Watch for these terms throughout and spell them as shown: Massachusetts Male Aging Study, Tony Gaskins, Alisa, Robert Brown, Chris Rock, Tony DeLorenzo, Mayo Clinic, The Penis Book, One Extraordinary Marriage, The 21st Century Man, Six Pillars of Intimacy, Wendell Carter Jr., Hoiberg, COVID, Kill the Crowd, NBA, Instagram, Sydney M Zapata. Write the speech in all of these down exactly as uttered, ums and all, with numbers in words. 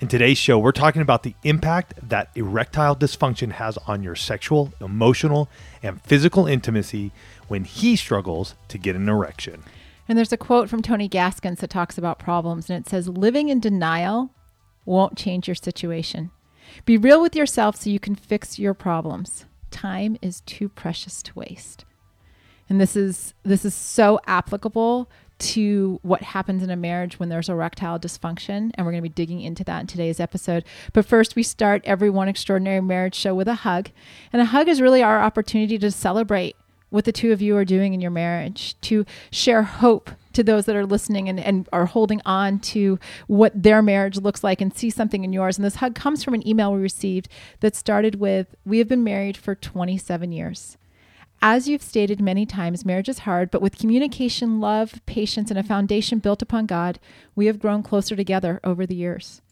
In today's show, we're talking about the impact that erectile dysfunction has on your sexual, emotional, and physical intimacy when he struggles to get an erection. And there's a quote from Tony Gaskins that talks about problems, and it says, "Living in denial won't change your situation. Be real with yourself so you can fix your problems. Time is too precious to waste." And this is this is so applicable to what happens in a marriage when there's erectile dysfunction. And we're going to be digging into that in today's episode. But first, we start every One Extraordinary Marriage show with a hug. And a hug is really our opportunity to celebrate what the two of you are doing in your marriage, to share hope to those that are listening and, and are holding on to what their marriage looks like and see something in yours. And this hug comes from an email we received that started with, "We have been married for twenty-seven years. As you've stated many times, marriage is hard, but with communication, love, patience, and a foundation built upon God, we have grown closer together over the years.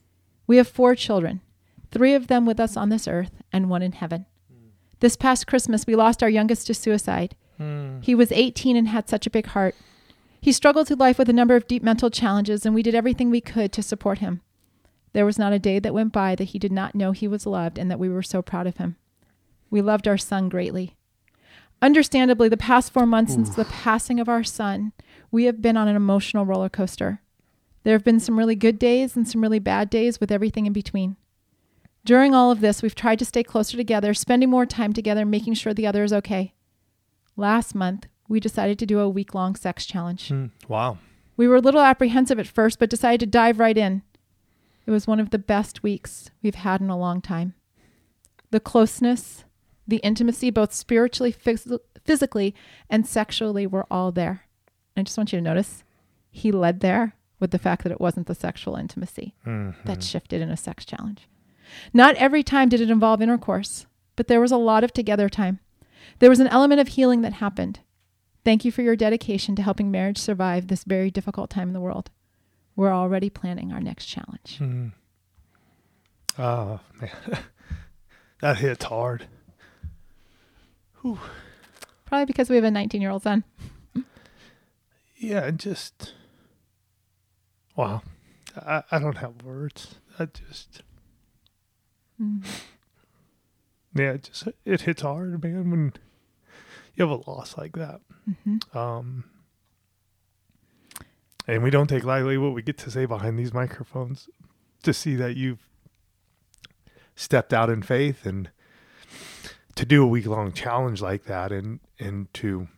We have four children, three of them with us on this earth and one in heaven. This past Christmas, we lost our youngest to suicide. Mm. He was eighteen and had such a big heart. He struggled through life with a number of deep mental challenges, and we did everything we could to support him. There was not a day that went by that he did not know he was loved and that we were so proud of him. We loved our son greatly. Understandably, the past four months Oof. since the passing of our son, we have been on an emotional roller coaster. There have been some really good days and some really bad days with everything in between. During all of this, we've tried to stay closer together, spending more time together, making sure the other is okay. Last month, we decided to do a week-long sex challenge." Mm, wow. "We were a little apprehensive at first, but decided to dive right in. It was one of the best weeks we've had in a long time. The closeness, the intimacy, both spiritually, phys- physically, and sexually, were all there." I just want you to notice he led there with the fact that it wasn't the sexual intimacy mm-hmm. that shifted in a sex challenge. "Not every time did it involve intercourse, but there was a lot of together time. There was an element of healing that happened. Thank you for your dedication to helping marriage survive this very difficult time in the world. We're already planning our next challenge." Mm. Oh, man. That hits hard. Whew. Probably because we have a nineteen-year-old son. Yeah, just... Wow. I, I don't have words. I just... Mm. Yeah, it, just, it hits hard, man, when you have a loss like that. Mm-hmm. Um, and we don't take lightly what we get to say behind these microphones, to see that you've stepped out in faith and to do a week-long challenge like that, and and to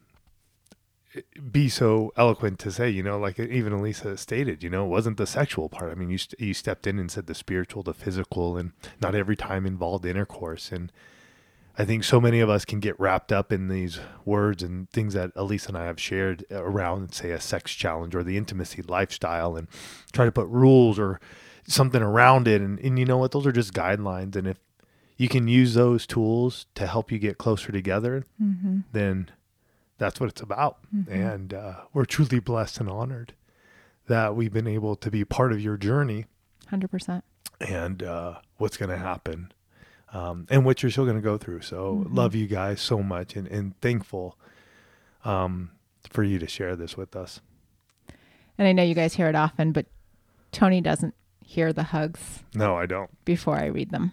be so eloquent to say, you know, like even Alisa stated, you know, it wasn't the sexual part. I mean, you st- you stepped in and said the spiritual, the physical, and not every time involved intercourse. And I think so many of us can get wrapped up in these words and things that Alisa and I have shared around, say, a sex challenge or the intimacy lifestyle, and try to put rules or something around it. And, and you know what? Those are just guidelines. And if you can use those tools to help you get closer together, mm-hmm. then that's what it's about. Mm-hmm. And uh, we're truly blessed and honored that we've been able to be part of your journey. one hundred percent. And uh, what's going to happen um, and what you're still going to go through. So mm-hmm. love you guys so much, and, and thankful um, for you to share this with us. And I know you guys hear it often, but Tony doesn't hear the hugs. No, I don't. Before I read them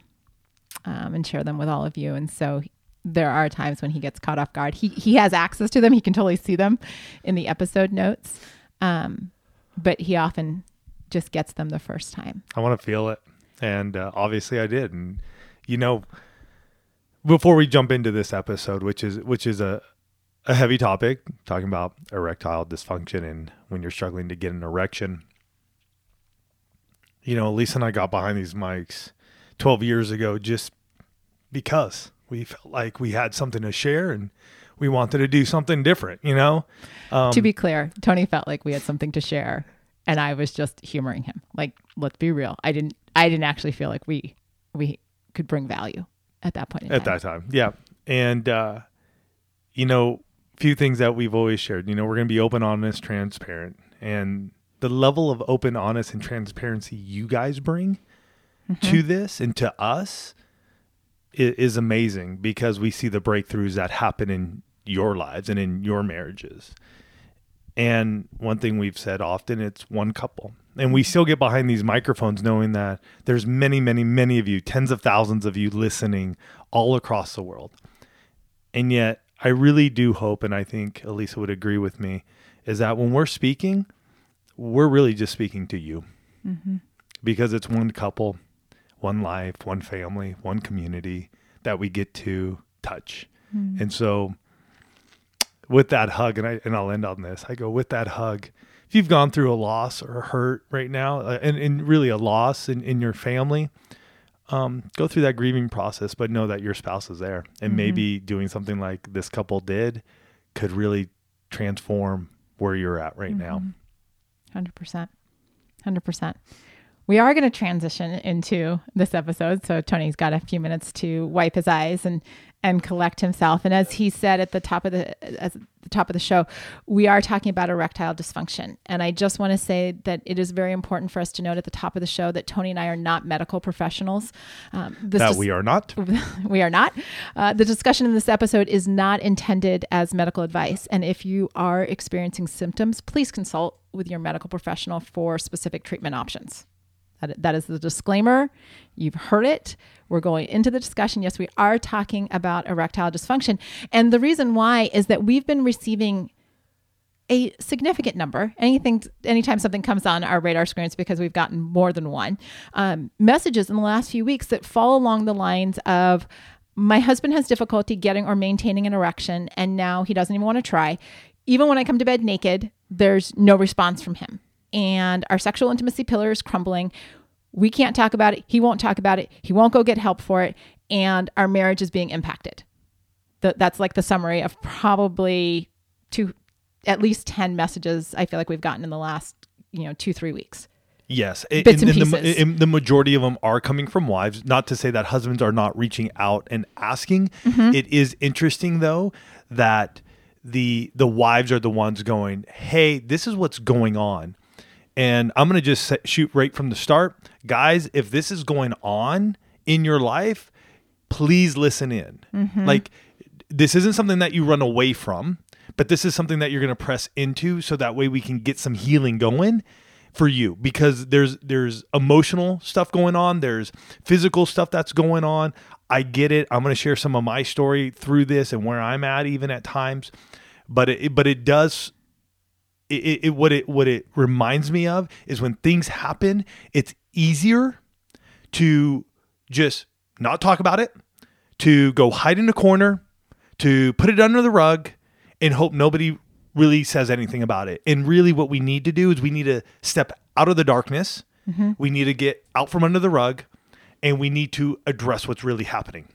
um, and share them with all of you. And so there are times when he gets caught off guard. He he has access to them. He can totally see them in the episode notes. Um, but he often just gets them the first time. I want to feel it. And uh, obviously I did. And, you know, before we jump into this episode, which is which is a, a heavy topic, talking about erectile dysfunction and when you're struggling to get an erection, you know, Lisa and I got behind these mics twelve years ago just because we felt like we had something to share and we wanted to do something different, you know? Um, to be clear, Tony felt like we had something to share, and I was just humoring him. Like, let's be real. I didn't, I didn't actually feel like we, we could bring value at that point in time. At that time. Yeah. And, uh, you know, few things that we've always shared, you know, we're going to be open, honest, transparent, and the level of open, honest, and transparency you guys bring mm-hmm. to this and to us is, is amazing, because we see the breakthroughs that happen in your lives and in your marriages. And one thing we've said often, it's one couple. And we still get behind these microphones knowing that there's many, many, many of you, tens of thousands of you listening all across the world. And yet I really do hope, and I think Alisa would agree with me, is that when we're speaking, we're really just speaking to you mm-hmm. because it's one couple, one life, one family, one community that we get to touch. Mm-hmm. And so with that hug, and, I, and I'll end on this, I go with that hug. If you've gone through a loss or a hurt right now, uh, and, and really a loss in, in your family, um, go through that grieving process, but know that your spouse is there. And mm-hmm. maybe doing something like this couple did could really transform where you're at right mm-hmm. now. one hundred percent. one hundred percent. We are going to transition into this episode. So Tony's got a few minutes to wipe his eyes and, and collect himself. And as he said at the top of the, at the top of the show, we are talking about erectile dysfunction. And I just want to say that it is very important for us to note at the top of the show that Tony and I are not medical professionals. Um, this that dis- we are not. we are not. Uh, the discussion in this episode is not intended as medical advice. And if you are experiencing symptoms, please consult with your medical professional for specific treatment options. That is the disclaimer. You've heard it. We're going into the discussion. Yes, we are talking about erectile dysfunction. And the reason why is that we've been receiving a significant number. Anything, anytime something comes on our radar screens, because we've gotten more than one, um, messages in the last few weeks that fall along the lines of, my husband has difficulty getting or maintaining an erection, and now he doesn't even want to try. Even when I come to bed naked, there's no response from him. And our sexual intimacy pillar is crumbling. We can't talk about it. He won't talk about it. He won't go get help for it. And our marriage is being impacted. Th- that's like the summary of probably two, at least ten messages I feel like we've gotten in the last, you know, two, three weeks. Yes. Bits and, and, and pieces. The, and the majority of them are coming from wives. Not to say that husbands are not reaching out and asking. Mm-hmm. It is interesting, though, that the the wives are the ones going, hey, this is what's going on. And I'm going to just shoot right from the start. Guys, if this is going on in your life, please listen in. Mm-hmm. Like, this isn't something that you run away from, but this is something that you're going to press into, so that way we can get some healing going for you, because there's there's emotional stuff going on. There's physical stuff that's going on. I get it. I'm going to share some of my story through this and where I'm at even at times, but it, but it does... It, it, it what it what it reminds me of is, when things happen, it's easier to just not talk about it, to go hide in a corner, to put it under the rug and hope nobody really says anything about it. And really what we need to do is, we need to step out of the darkness. Mm-hmm. We need to get out from under the rug, and we need to address what's really happening.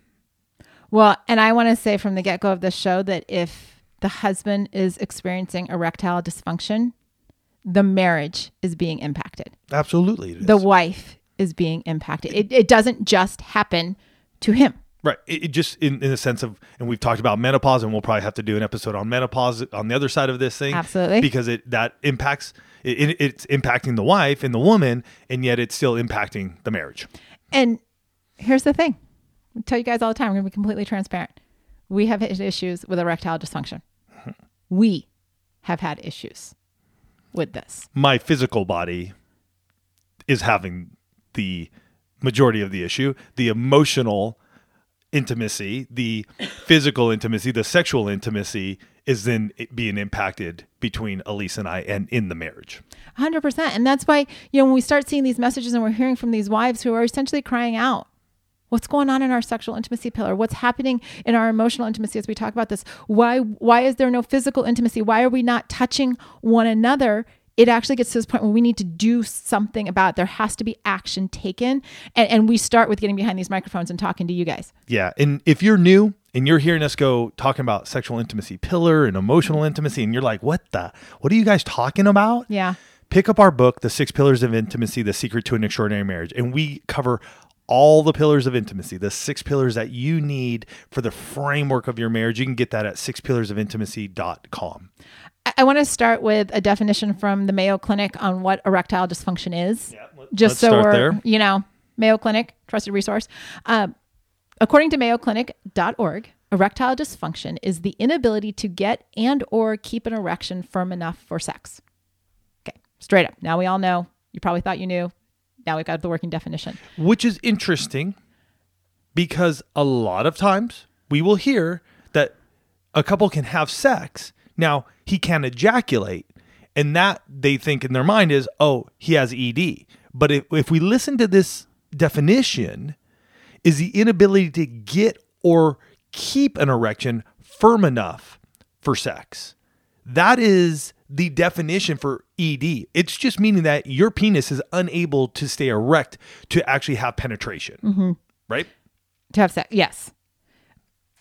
Well, and I want to say from the get-go of the show that if the husband is experiencing erectile dysfunction, the marriage is being impacted. Absolutely. It is. The wife is being impacted. It, it doesn't just happen to him. Right. It, it just, in, in the sense of, and we've talked about menopause, and we'll probably have to do an episode on menopause on the other side of this thing. Absolutely. Because it, that impacts, it, it, it's impacting the wife and the woman, and yet it's still impacting the marriage. And here's the thing. I tell you guys all the time, we're going to be completely transparent. We have had issues with erectile dysfunction. We have had issues with this. My physical body is having the majority of the issue. The emotional intimacy, the physical intimacy, the sexual intimacy is then being impacted between Alisa and I and in the marriage. one hundred percent. And that's why, you know, when we start seeing these messages and we're hearing from these wives who are essentially crying out, what's going on in our sexual intimacy pillar? What's happening in our emotional intimacy as we talk about this? Why why is there no physical intimacy? Why are we not touching one another? It actually gets to this point where we need to do something about it. There has to be action taken. And, and we start with getting behind these microphones and talking to you guys. Yeah. And if you're new and you're hearing us go talking about sexual intimacy pillar and emotional intimacy, and you're like, what the, what are you guys talking about? Yeah. Pick up our book, The Six Pillars of Intimacy, The Secret to an Extraordinary Marriage. And we cover all the pillars of intimacy, the six pillars that you need for the framework of your marriage. You can get that at six pillars of intimacy dot com. I want to start with a definition from the Mayo Clinic on what erectile dysfunction is. Yeah, let, just let's so start we're, there. You know, Mayo Clinic, trusted resource. Uh, according to mayo clinic dot org, erectile dysfunction is the inability to get and or keep an erection firm enough for sex. Okay, straight up. Now we all know. You probably thought you knew. Now we've got the working definition. Which is interesting because a lot of times we will hear that a couple can have sex. Now, he can ejaculate, and that they think in their mind is, oh, he has E D. But if, if we listen to this definition, is the inability to get or keep an erection firm enough for sex. That is the definition for E D. It's just meaning that your penis is unable to stay erect to actually have penetration, mm-hmm. right? To have sex, yes.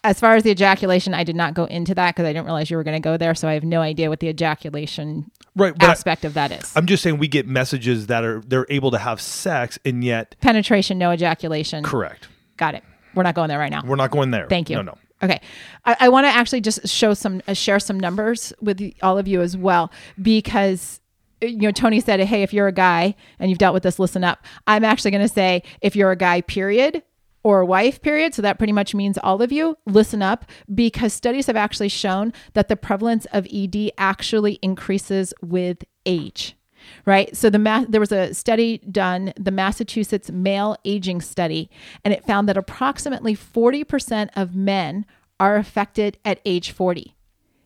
As far as the ejaculation, I did not go into that because I didn't realize you were going to go there, so I have no idea what the ejaculation right, aspect I, of that is. I'm just saying we get messages that are they're able to have sex and yet... Penetration, no ejaculation. Correct. Got it. We're not going there right now. We're not going there. Thank you. No, no. Okay. I, I want to actually just show some, uh, share some numbers with the, all of you as well, because, you know, Tony said, hey, if you're a guy and you've dealt with this, listen up. I'm actually going to say, if you're a guy, period, or a wife, period. So that pretty much means all of you, listen up, because studies have actually shown that the prevalence of E D actually increases with age. Right. So the ma- there was a study done, the Massachusetts Male Aging Study, and it found that approximately forty percent of men are affected at age forty.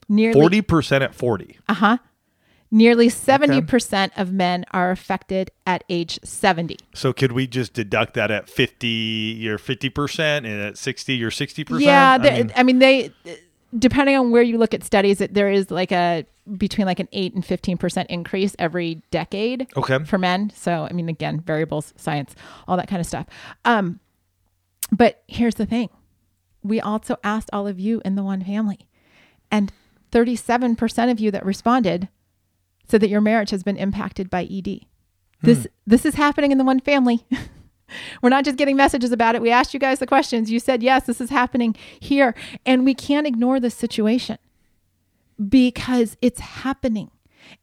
Nearly forty percent at forty. Uh-huh. Nearly seventy percent okay. of men are affected at age seventy. So could we just deduct that at fifty, you're fifty percent, and at sixty, you're sixty percent? Yeah. I mean, I mean, they... Depending on where you look at studies, it, there is like a between like an eight and fifteen percent increase every decade okay. for men. So, I mean, again, variables, science, all that kind of stuff. Um, but here's the thing. We also asked all of you in the one family, and thirty-seven percent of you that responded said that your marriage has been impacted by E D. This, hmm. this is happening in the one family. We're not just getting messages about it. We asked you guys the questions. You said, yes, this is happening here. And we can't ignore this situation because it's happening.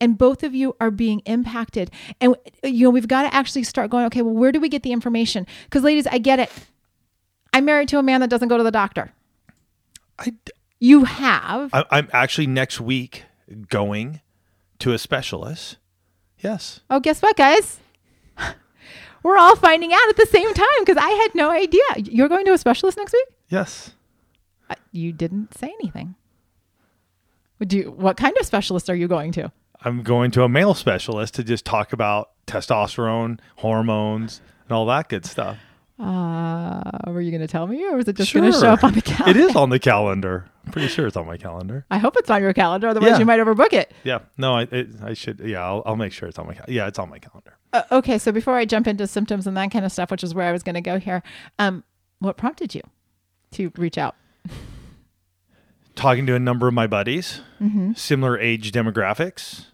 And both of you are being impacted. And, you know, we've got to actually start going, okay, well, where do we get the information? Because, ladies, I get it. I'm married to a man that doesn't go to the doctor. I, you have. I, I'm actually next week going to a specialist. Yes. Oh, guess what, guys? We're all finding out at the same time because I had no idea. You're going to a specialist next week? Yes. Uh, you didn't say anything. Do you, what kind of specialist are you going to? I'm going to a male specialist to just talk about testosterone, hormones, and all that good stuff. Uh, were you going to tell me, or was it just sure. going to show up on the calendar? It is on the calendar. I'm pretty sure it's on my calendar. I hope it's on your calendar. Otherwise, yeah. you might overbook it. Yeah. No, I it, I should. Yeah, I'll, I'll make sure it's on my calendar. Yeah, it's on my calendar. Okay, so before I jump into symptoms and that kind of stuff, which is where I was going to go here, um, what prompted you to reach out? Talking to a number of my buddies, mm-hmm. similar age demographics.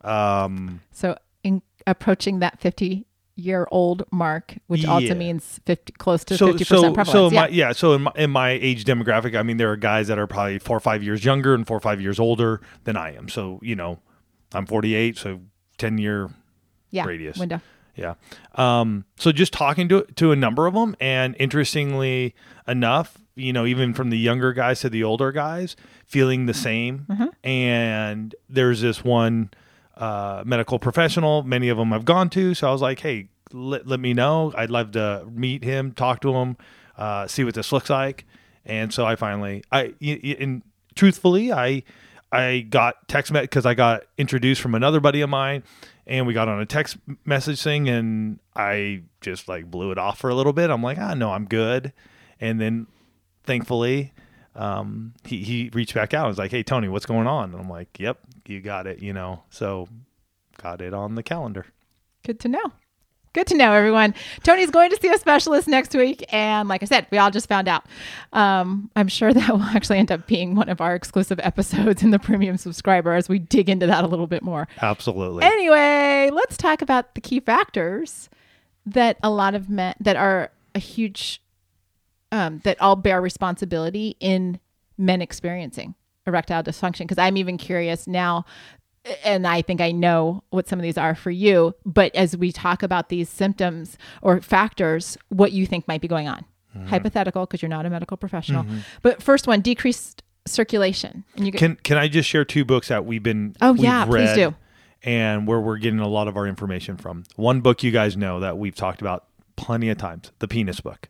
Um, so in approaching that fifty-year-old mark, which yeah. also means fifty, close to so, fifty percent so, prevalence. So yeah. My, yeah, so in my, in my age demographic, I mean, there are guys that are probably four or five years younger and four or five years older than I am. So, you know, I'm forty-eight, so ten-year... Yeah, radius. Window. Yeah. Um, so just talking to to a number of them, and interestingly enough, you know, even from the younger guys to the older guys, feeling the same. Mm-hmm. And there's this one uh, medical professional, many of them I've gone to. So I was like, hey, let, let me know. I'd love to meet him, talk to him, uh, see what this looks like. And so I finally, I and truthfully, I I got text message because I got introduced from another buddy of mine. And we got on a text message thing, and I just like blew it off for a little bit. I'm like, ah, no, I'm good. And then thankfully, um, he, he reached back out. I was like, hey, Tony, what's going on? And I'm like, yep, you got it, you know. So got it on the calendar. Good to know. Good to know, everyone. Tony's going to see a specialist next week. And like I said, we all just found out. Um, I'm sure that will actually end up being one of our exclusive episodes in the premium subscriber as we dig into that a little bit more. Absolutely. Anyway, let's talk about the key factors that a lot of men that are a huge, um, that all bear responsibility in men experiencing erectile dysfunction. Because I'm even curious now, and I think I know what some of these are for you, but as we talk about these symptoms or factors, what you think might be going on. Mm-hmm. Hypothetical, because you're not a medical professional. Mm-hmm. But first one, decreased circulation. And you get- can can I just share two books that we've been oh we've yeah, read please do. And where we're getting a lot of our information from. One book you guys know that we've talked about plenty of times, The Penis Book.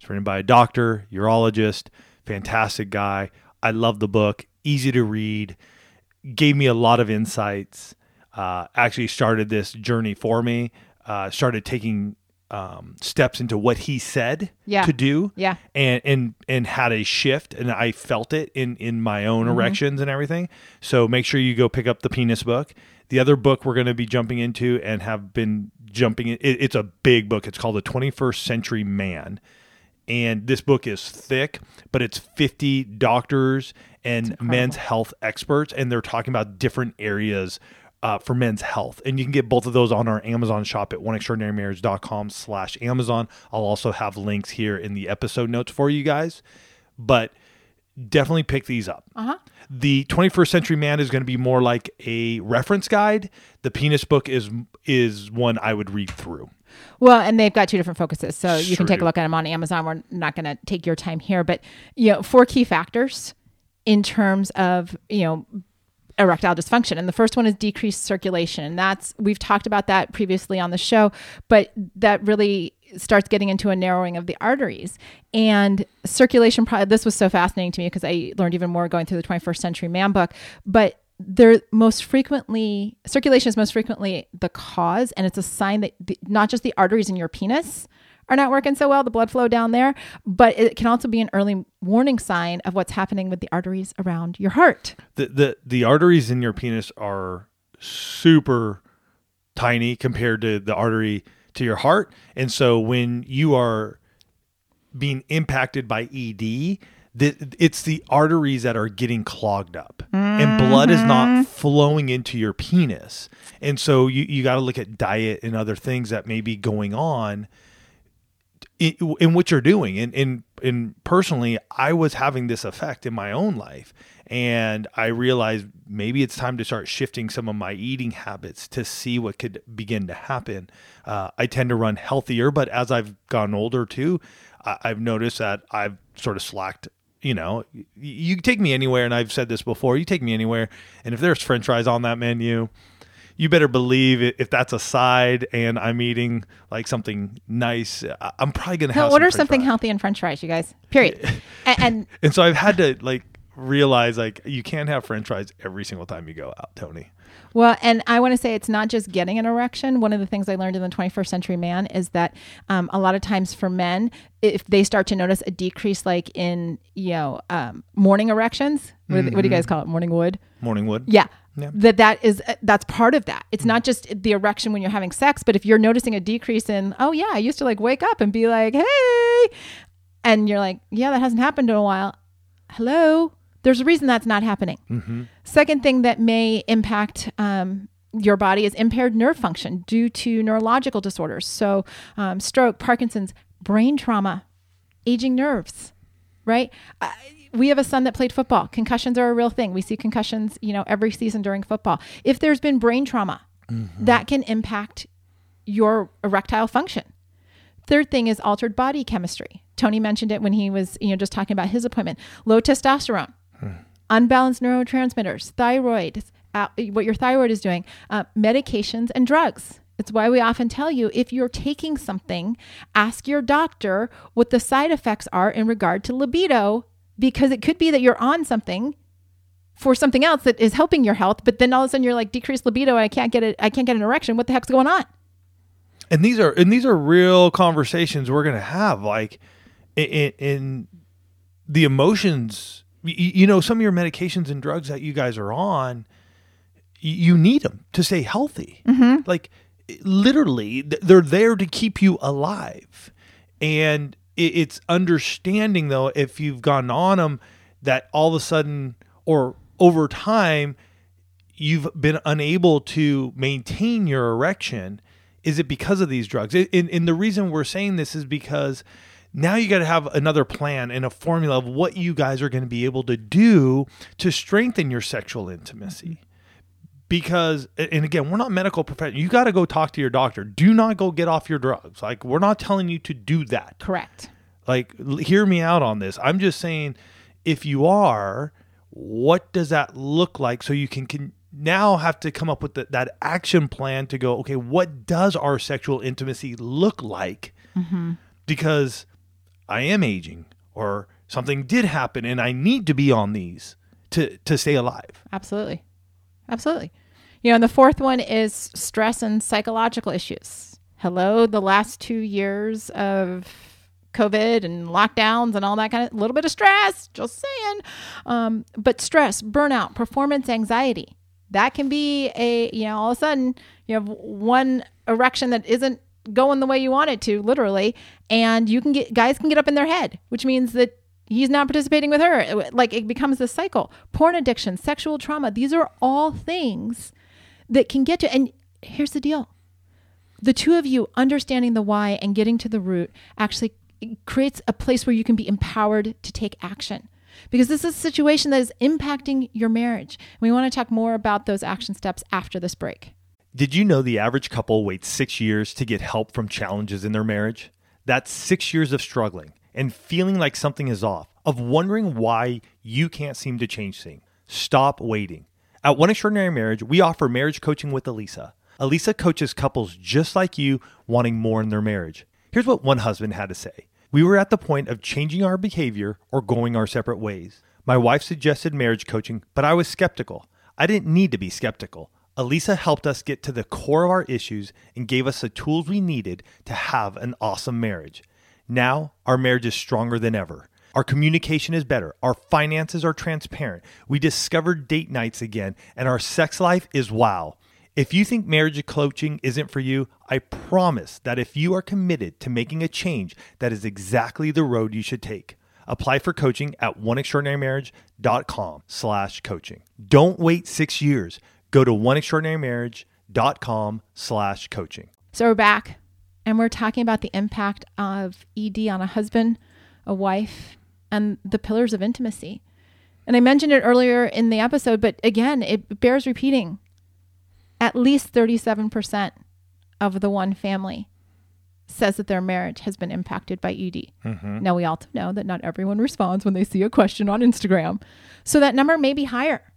It's written by a doctor, urologist, fantastic guy. I love the book. Easy to read. Gave me a lot of insights. Uh, actually started this journey for me. Uh, started taking um, steps into what he said yeah. to do. Yeah. And and and had a shift, and I felt it in in my own mm-hmm. erections and everything. So make sure you go pick up The Penis Book. The other book we're going to be jumping into and have been jumping in, it, it's a big book. It's called The twenty-first Century Man. And this book is thick, but it's fifty doctors and men's health experts, and they're talking about different areas uh, for men's health. And you can get both of those on our Amazon shop at oneextraordinarymarriage.com slash Amazon. I'll also have links here in the episode notes for you guys, but definitely pick these up. Uh-huh. The twenty-first Century Man is going to be more like a reference guide. The Penis Book is is one I would read through. Well, and they've got two different focuses, so you sure can take do. a look at them on Amazon. We're not going to take your time here, but you know, four key factors in terms of, you know, erectile dysfunction. And the first one is decreased circulation. And that's, we've talked about that previously on the show, but that really starts getting into a narrowing of the arteries and circulation. Probably, this was so fascinating to me because I learned even more going through the twenty-first Century Man book, but they're most frequently, circulation is most frequently the cause, and it's a sign that the, not just the arteries in your penis are not working so well, the blood flow down there, but it can also be an early warning sign of what's happening with the arteries around your heart. The the, the arteries in your penis are super tiny compared to the artery to your heart, and so when you are being impacted by E D, it's the arteries that are getting clogged up, mm-hmm. and blood is not flowing into your penis. And so you, you got to look at diet and other things that may be going on in, in what you're doing. And, and, and personally, I was having this effect in my own life. And I realized maybe it's time to start shifting some of my eating habits to see what could begin to happen. Uh, I tend to run healthier, but as I've gotten older too, I, I've noticed that I've sort of slacked. You know, you take me anywhere, and I've said this before, you take me anywhere, and if there's french fries on that menu, you better believe it, if that's a side and I'm eating like something nice, I'm probably going to have some order something fries. Healthy and french fries, you guys, period. and, and and so I've had to like realize like you can't have french fries every single time you go out, Tony. Well, and I want to say it's not just getting an erection. One of the things I learned in the twenty-first Century Man is that um, a lot of times for men, if they start to notice a decrease, like in, you know, um, morning erections, what, mm-hmm. what do you guys call it? Morning wood? Morning wood. Yeah. Yeah. That that is uh, that's part of that. It's not just the erection when you're having sex, but if you're noticing a decrease in, oh yeah, I used to like wake up and be like, hey, and you're like, yeah, that hasn't happened in a while. Hello. There's a reason that's not happening. Mm-hmm. Second thing that may impact um, your body is impaired nerve function due to neurological disorders. So um, stroke, Parkinson's, brain trauma, aging nerves, right? Uh, we have a son that played football. Concussions are a real thing. We see concussions, you know, every season during football. If there's been brain trauma, mm-hmm. that can impact your erectile function. Third thing is altered body chemistry. Tony mentioned it when he was, you know, just talking about his appointment. Low testosterone. Unbalanced neurotransmitters, thyroid, uh, what your thyroid is doing, uh, medications and drugs. It's why we often tell you, if you're taking something, ask your doctor what the side effects are in regard to libido, because it could be that you're on something for something else that is helping your health, but then all of a sudden you're like, decreased libido, and I can't get it. I can't get an erection. What the heck's going on? And these are and these are real conversations we're gonna have, like in, in the emotions. You know, some of your medications and drugs that you guys are on, you need them to stay healthy. Mm-hmm. Like, literally, they're there to keep you alive. And it's understanding, though, if you've gone on them, that all of a sudden or over time, you've been unable to maintain your erection. Is it because of these drugs? And, and the reason we're saying this is because now you got to have another plan and a formula of what you guys are going to be able to do to strengthen your sexual intimacy. Because, and again, we're not medical professionals. You got to go talk to your doctor. Do not go get off your drugs. Like, we're not telling you to do that. Correct. Like, hear me out on this. I'm just saying, if you are, what does that look like? So you can, can now have to come up with the, that action plan to go, okay, what does our sexual intimacy look like? Mm-hmm. Because I am aging, or something did happen, and I need to be on these to, to stay alive. Absolutely. Absolutely. You know, and the fourth one is stress and psychological issues. Hello, the last two years of COVID and lockdowns and all that kind of, little bit of stress, just saying. Um, but stress, burnout, performance anxiety, that can be a, you know, all of a sudden you have one erection that isn't going the way you want it to, literally. And you can get, guys can get up in their head, which means that he's not participating with her. Like, it becomes this cycle. Porn addiction, sexual trauma. These are all things that can get you. And here's the deal. The two of you understanding the why and getting to the root actually creates a place where you can be empowered to take action, because this is a situation that is impacting your marriage. We want to talk more about those action steps after this break. Did you know the average couple waits six years to get help from challenges in their marriage? That's six years of struggling and feeling like something is off, of wondering why you can't seem to change things. Stop waiting. At One Extraordinary Marriage, we offer marriage coaching with Alisa. Alisa coaches couples just like you wanting more in their marriage. Here's what one husband had to say. We were at the point of changing our behavior or going our separate ways. My wife suggested marriage coaching, but I was skeptical. I didn't need to be skeptical. Alisa helped us get to the core of our issues and gave us the tools we needed to have an awesome marriage. Now, our marriage is stronger than ever. Our communication is better. Our finances are transparent. We discovered date nights again, and our sex life is wow. If you think marriage coaching isn't for you, I promise that if you are committed to making a change, that is exactly the road you should take. Apply for coaching at oneextraordinarymarriage.com slash coaching. Don't wait six years. Go to oneextraordinarymarriage.com slash coaching. So we're back. And we're talking about the impact of E D on a husband, a wife, and the pillars of intimacy. And I mentioned it earlier in the episode, but again, it bears repeating. At least thirty-seven percent of the one family says that their marriage has been impacted by E D. Mm-hmm. Now, we also know that not everyone responds when they see a question on Instagram. So that number may be higher.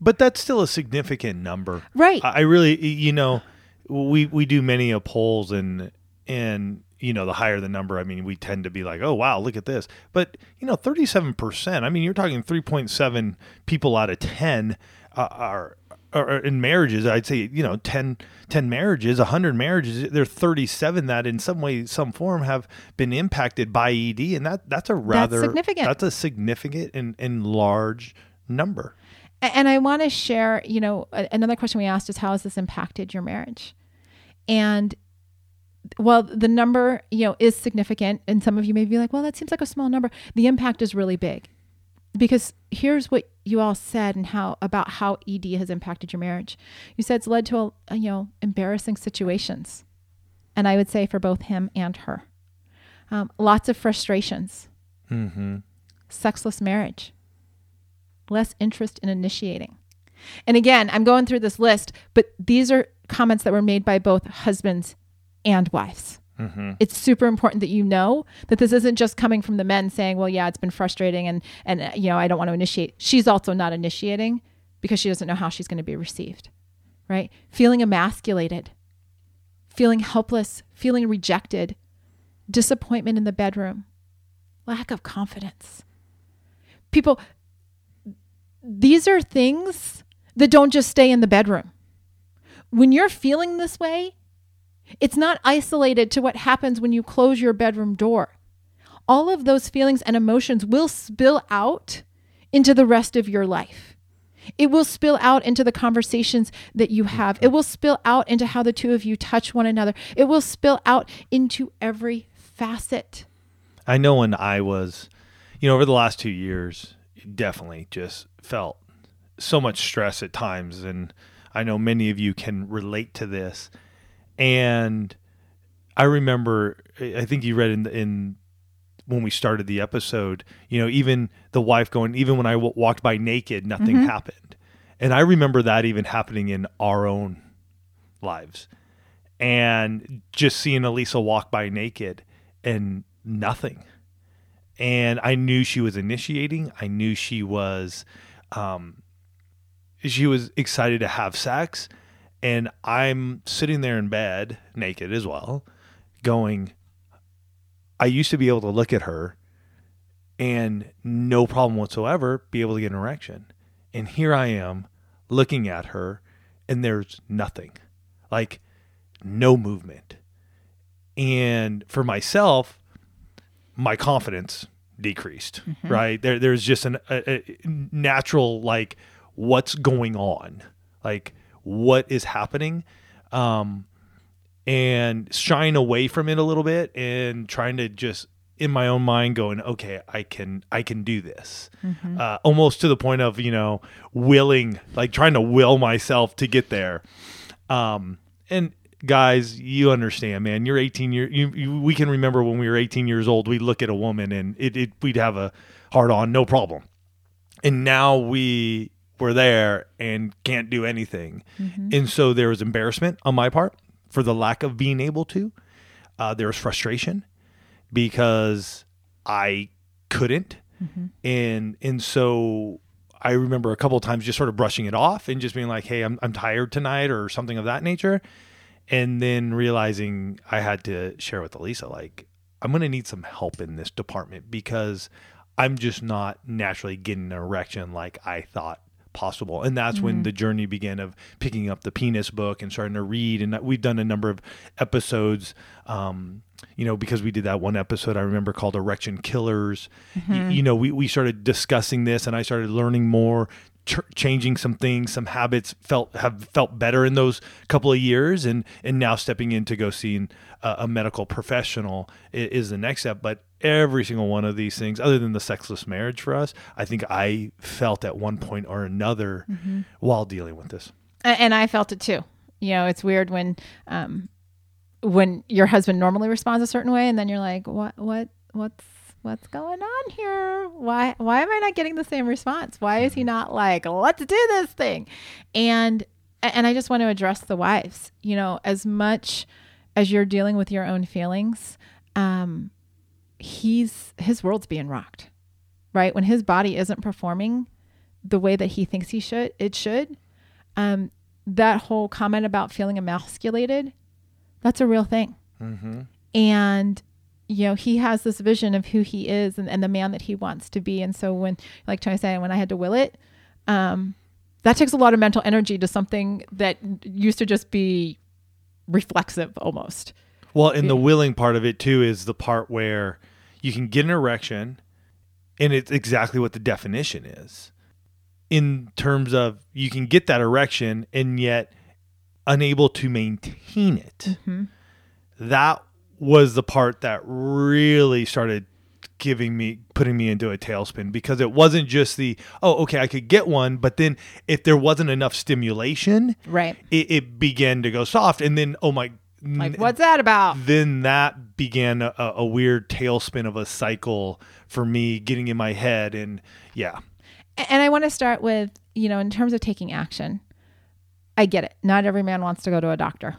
But that's still a significant number. Right. I really, you know... We we do many a polls, and and you know, the higher the number, I mean, we tend to be like, oh wow, look at this. But you know, thirty-seven percent. I mean, you're talking three point seven people out of ten uh, are, are in marriages. I'd say, you know, ten, ten marriages, one hundred marriages. There are thirty-seven that in some way, some form, have been impacted by E D, and that that's a rather that's significant. That's a significant and, and large number. And I want to share, you know, another question we asked is, how has this impacted your marriage? And while the number, you know, is significant, and some of you may be like, well, that seems like a small number, the impact is really big. Because here's what you all said and how about how E D has impacted your marriage. You said it's led to, a, you know, embarrassing situations. And I would say for both him and her. Um, lots of frustrations. Mm-hmm. Sexless marriage. Less interest in initiating. And again, I'm going through this list, but these are comments that were made by both husbands and wives. Mm-hmm. It's super important that you know that this isn't just coming from the men saying, well, yeah, it's been frustrating and, and you know, I don't want to initiate. She's also not initiating because she doesn't know how she's going to be received, right? Feeling emasculated, feeling helpless, feeling rejected, disappointment in the bedroom, lack of confidence. People... These are things that don't just stay in the bedroom. When you're feeling this way, it's not isolated to what happens when you close your bedroom door. All of those feelings and emotions will spill out into the rest of your life. It will spill out into the conversations that you have. It will spill out into how the two of you touch one another. It will spill out into every facet. I know when I was, you know, over the last two years, definitely just felt so much stress at times. And I know many of you can relate to this. And I remember, I think you read in, in when we started the episode, you know, even the wife going, even when I w- walked by naked, nothing mm-hmm. happened. And I remember that even happening in our own lives. And just seeing Alisa walk by naked and nothing. And I knew she was initiating. I knew she was, um, she was excited to have sex. And I'm sitting there in bed, naked as well, going, I used to be able to look at her and no problem whatsoever be able to get an erection. And here I am looking at her and there's nothing. Like, no movement. And for myself, my confidence decreased, mm-hmm. right? There, there's just an, a, a natural, like, what's going on? Like, what is happening? Um, and shying away from it a little bit and trying to just, in my own mind, going, okay, I can, I can do this. Mm-hmm. Uh, almost to the point of, you know, willing, like trying to will myself to get there. Um, and guys, you understand, man, you're eighteen years, you, you, we can remember when we were eighteen years old, we look at a woman and it, it we'd have a hard on, no problem. And now we were there and can't do anything. Mm-hmm. And so there was embarrassment on my part for the lack of being able to. Uh, there was frustration because I couldn't. Mm-hmm. And and so I remember a couple of times just sort of brushing it off and just being like, hey, I'm I'm tired tonight or something of that nature. And then realizing I had to share with Alisa, like, I'm going to need some help in this department because I'm just not naturally getting an erection like I thought possible. And that's mm-hmm. when the journey began of picking up the Penis Book and starting to read. And we've done a number of episodes, um, you know, because we did that one episode I remember called Erection Killers. Mm-hmm. Y- you know, we, we started discussing this and I started learning more, ch- changing some things, some habits felt have felt better in those couple of years. And, and now stepping in to go seeing a, a medical professional is, is the next step. But every single one of these things, other than the sexless marriage for us, I think I felt at one point or another mm-hmm. while dealing with this. And I felt it too. You know, it's weird when um, when your husband normally responds a certain way, and then you're like, "What? What? What's what's going on here? Why? Why am I not getting the same response? Why is he not like, let's do this thing?" And and I just want to address the wives. You know, as much as you're dealing with your own feelings. Um, he's, his world's being rocked, right? When his body isn't performing the way that he thinks he should, it should, um, that whole comment about feeling emasculated, that's a real thing. Mm-hmm. And, you know, he has this vision of who he is and, and the man that he wants to be. And so when, like Tony said, when I had to will it, um, that takes a lot of mental energy to something that used to just be reflexive almost. Well, and the willing part of it too is the part where you can get an erection, and it's exactly what the definition is in terms of you can get that erection and yet unable to maintain it. Mm-hmm. That was the part that really started giving me, putting me into a tailspin, because it wasn't just the, oh, okay, I could get one, but then if there wasn't enough stimulation, right, it, it began to go soft, and then, oh my. Like, what's that about? Then that began a, a weird tailspin of a cycle for me getting in my head. And yeah. And I want to start with, you know, in terms of taking action, I get it. Not every man wants to go to a doctor.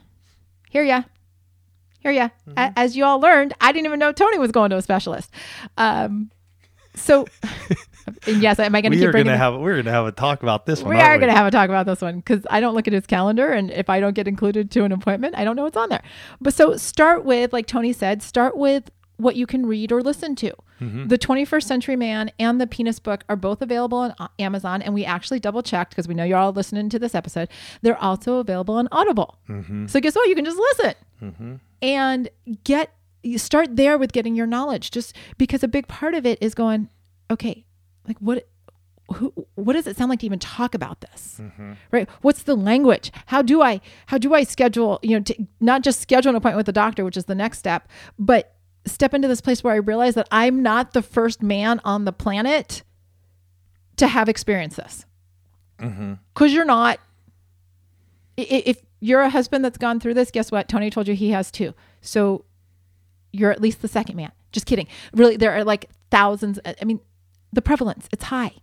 Hear ya. Hear ya. Mm-hmm. A- as you all learned, I didn't even know Tony was going to a specialist. Um, so yes, am I going to keep bringing gonna have, We're going to have a talk about this one. We are going to have a talk about this one because I don't look at his calendar. And if I don't get included to an appointment, I don't know what's on there. But so start with, like Tony said, start with what you can read or listen to. Mm-hmm. The twenty-first Century Man and the Penis Book are both available on Amazon. And we actually double checked because we know you're all listening to this episode. They're also available on Audible. Mm-hmm. So guess what? You can just listen mm-hmm. and get, you start there with getting your knowledge, just because a big part of it is going, okay, like what, who, what does it sound like to even talk about this? Mm-hmm. Right? What's the language? How do I, how do I schedule, you know, to not just schedule an appointment with the doctor, which is the next step, but step into this place where I realize that I'm not the first man on the planet to have experienced this. Mm-hmm. Cause you're not, if you're a husband that's gone through this. Guess what? Tony told you he has too. So you're at least the second man. Just kidding. Really, there are like thousands. I mean, the prevalence, it's high.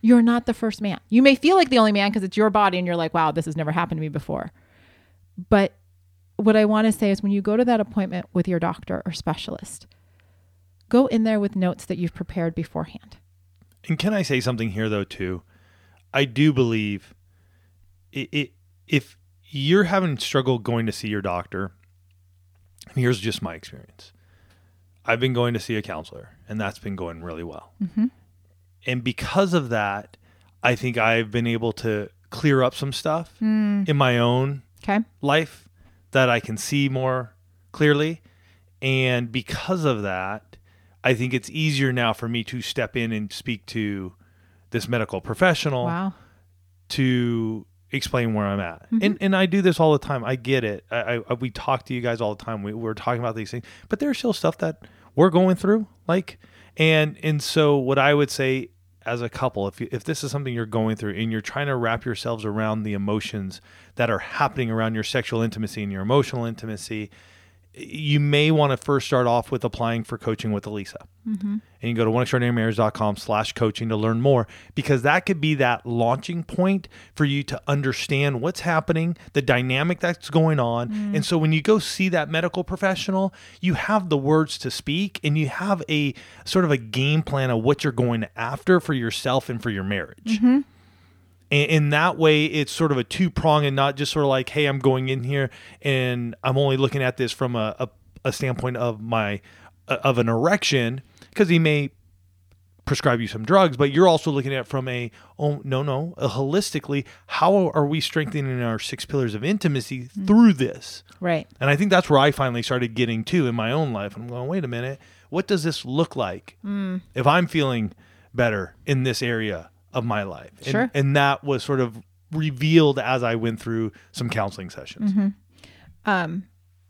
You're not the first man. You may feel like the only man because it's your body and you're like, wow, this has never happened to me before. But what I want to say is when you go to that appointment with your doctor or specialist, go in there with notes that you've prepared beforehand. And can I say something here though, too? I do believe it, it, if you're having struggle going to see your doctor, and here's just my experience. I've been going to see a counselor and that's been going really well. Mm-hmm. And because of that, I think I've been able to clear up some stuff mm. in my own okay. life that I can see more clearly. And because of that, I think it's easier now for me to step in and speak to this medical professional wow. to explain where I'm at. Mm-hmm. And and I do this all the time. I get it. I, I we talk to you guys all the time. We, we're talking about these things, but there's still stuff that we're going through. Like, and, and so what I would say as a couple, if you, if this is something you're going through and you're trying to wrap yourselves around the emotions that are happening around your sexual intimacy and your emotional intimacy, you may want to first start off with applying for coaching with Alisa. Mm-hmm. And you can go to oneextraordinarymarriage.com slash coaching to learn more, because that could be that launching point for you to understand what's happening, the dynamic that's going on. Mm. And so when you go see that medical professional, you have the words to speak and you have a sort of a game plan of what you're going after for yourself and for your marriage. Mm-hmm. And in that way, it's sort of a two-prong and not just sort of like, hey, I'm going in here and I'm only looking at this from a, a, a standpoint of my of an erection, because he may prescribe you some drugs, but you're also looking at it from a, oh, no, no, a holistically, how are we strengthening our six pillars of intimacy mm-hmm. through this? Right. And I think that's where I finally started getting to in my own life. I'm going, wait a minute, what does this look like mm. if I'm feeling better in this area of my life? And, sure. and that was sort of revealed as I went through some counseling sessions. Mm-hmm. Um,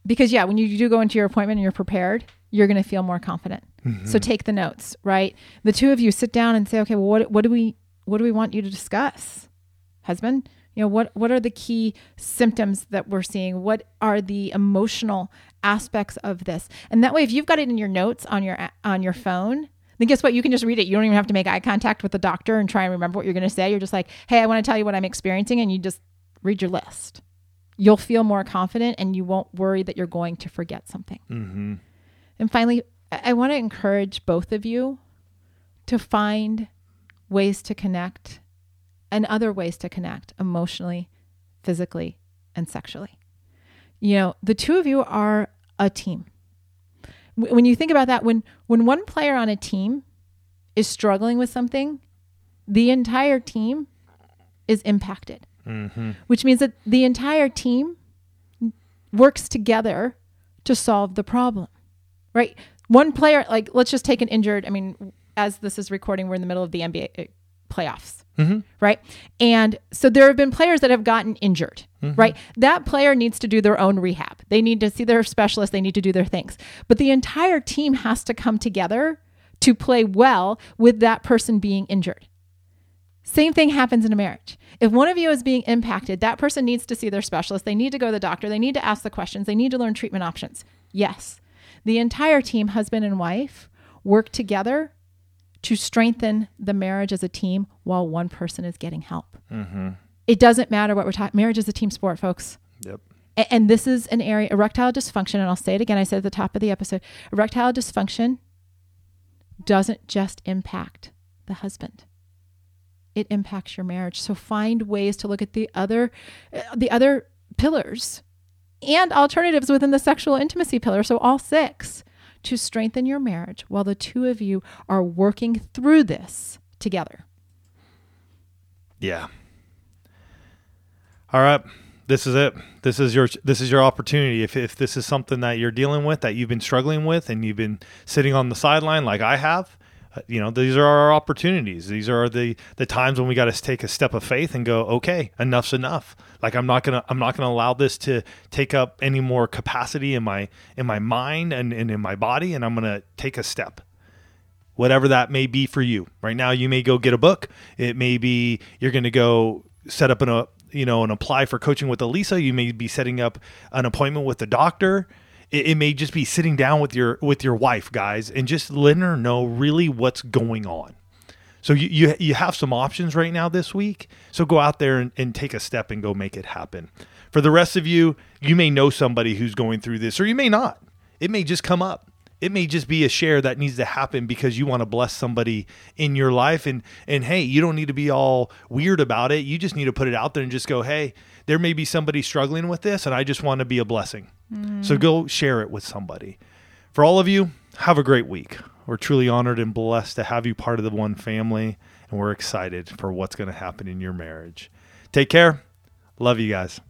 because yeah, when you do go into your appointment and you're prepared, you're going to feel more confident. Mm-hmm. So take the notes, right? The two of you sit down and say, okay, well, what, what do we, what do we want you to discuss, husband? You know, what, what are the key symptoms that we're seeing? What are the emotional aspects of this? And that way, if you've got it in your notes on your, on your phone, then guess what? You can just read it. You don't even have to make eye contact with the doctor and try and remember what you're going to say. You're just like, hey, I want to tell you what I'm experiencing. And you just read your list. You'll feel more confident and you won't worry that you're going to forget something. Mm-hmm. And finally, I want to encourage both of you to find ways to connect and other ways to connect emotionally, physically, and sexually. You know, the two of you are a team. When you think about that, when, when one player on a team is struggling with something, the entire team is impacted, mm-hmm. which means that the entire team works together to solve the problem, right? One player, like let's just take an injured, I mean, as this is recording, we're in the middle of the N B A playoffs, mm-hmm. right? And so there have been players that have gotten injured, mm-hmm. right? That player needs to do their own rehab. They need to see their specialist. They need to do their things. But the entire team has to come together to play well with that person being injured. Same thing happens in a marriage. If one of you is being impacted, that person needs to see their specialist. They need to go to the doctor. They need to ask the questions. They need to learn treatment options. Yes. The entire team, husband and wife, work together to strengthen the marriage as a team while one person is getting help. Mm-hmm. It doesn't matter what we're talking. Marriage is a team sport, folks. Yep. A- and this is an area, erectile dysfunction, and I'll say it again, I said at the top of the episode, erectile dysfunction doesn't just impact the husband. It impacts your marriage. So find ways to look at the other, uh, the other pillars and alternatives within the sexual intimacy pillar. So all six, to strengthen your marriage while the two of you are working through this together. Yeah. All right. This is it. This is your, this is your opportunity. If, if this is something that you're dealing with, that you've been struggling with, and you've been sitting on the sideline like I have, uh, you know, these are our opportunities. These are the, the times when we got to take a step of faith and go, okay, enough's enough. Like I'm not going to, I'm not going to allow this to take up any more capacity in my, in my mind and, and in my body. And I'm going to take a step, whatever that may be for you right now. You may go get a book. It may be, you're going to go set up an, a, you know, and apply for coaching with Alisa. You may be setting up an appointment with the doctor. It, it may just be sitting down with your with your wife, guys, and just letting her know really what's going on. So you you, you have some options right now this week. So go out there and, and take a step and go make it happen. For the rest of you, you may know somebody who's going through this, or you may not. It may just come up. It may just be a share that needs to happen because you want to bless somebody in your life. And, and hey, you don't need to be all weird about it. You just need to put it out there and just go, hey, there may be somebody struggling with this, and I just want to be a blessing. Mm. So go share it with somebody. For all of you, have a great week. We're truly honored and blessed to have you part of the One family, and we're excited for what's going to happen in your marriage. Take care. Love you guys.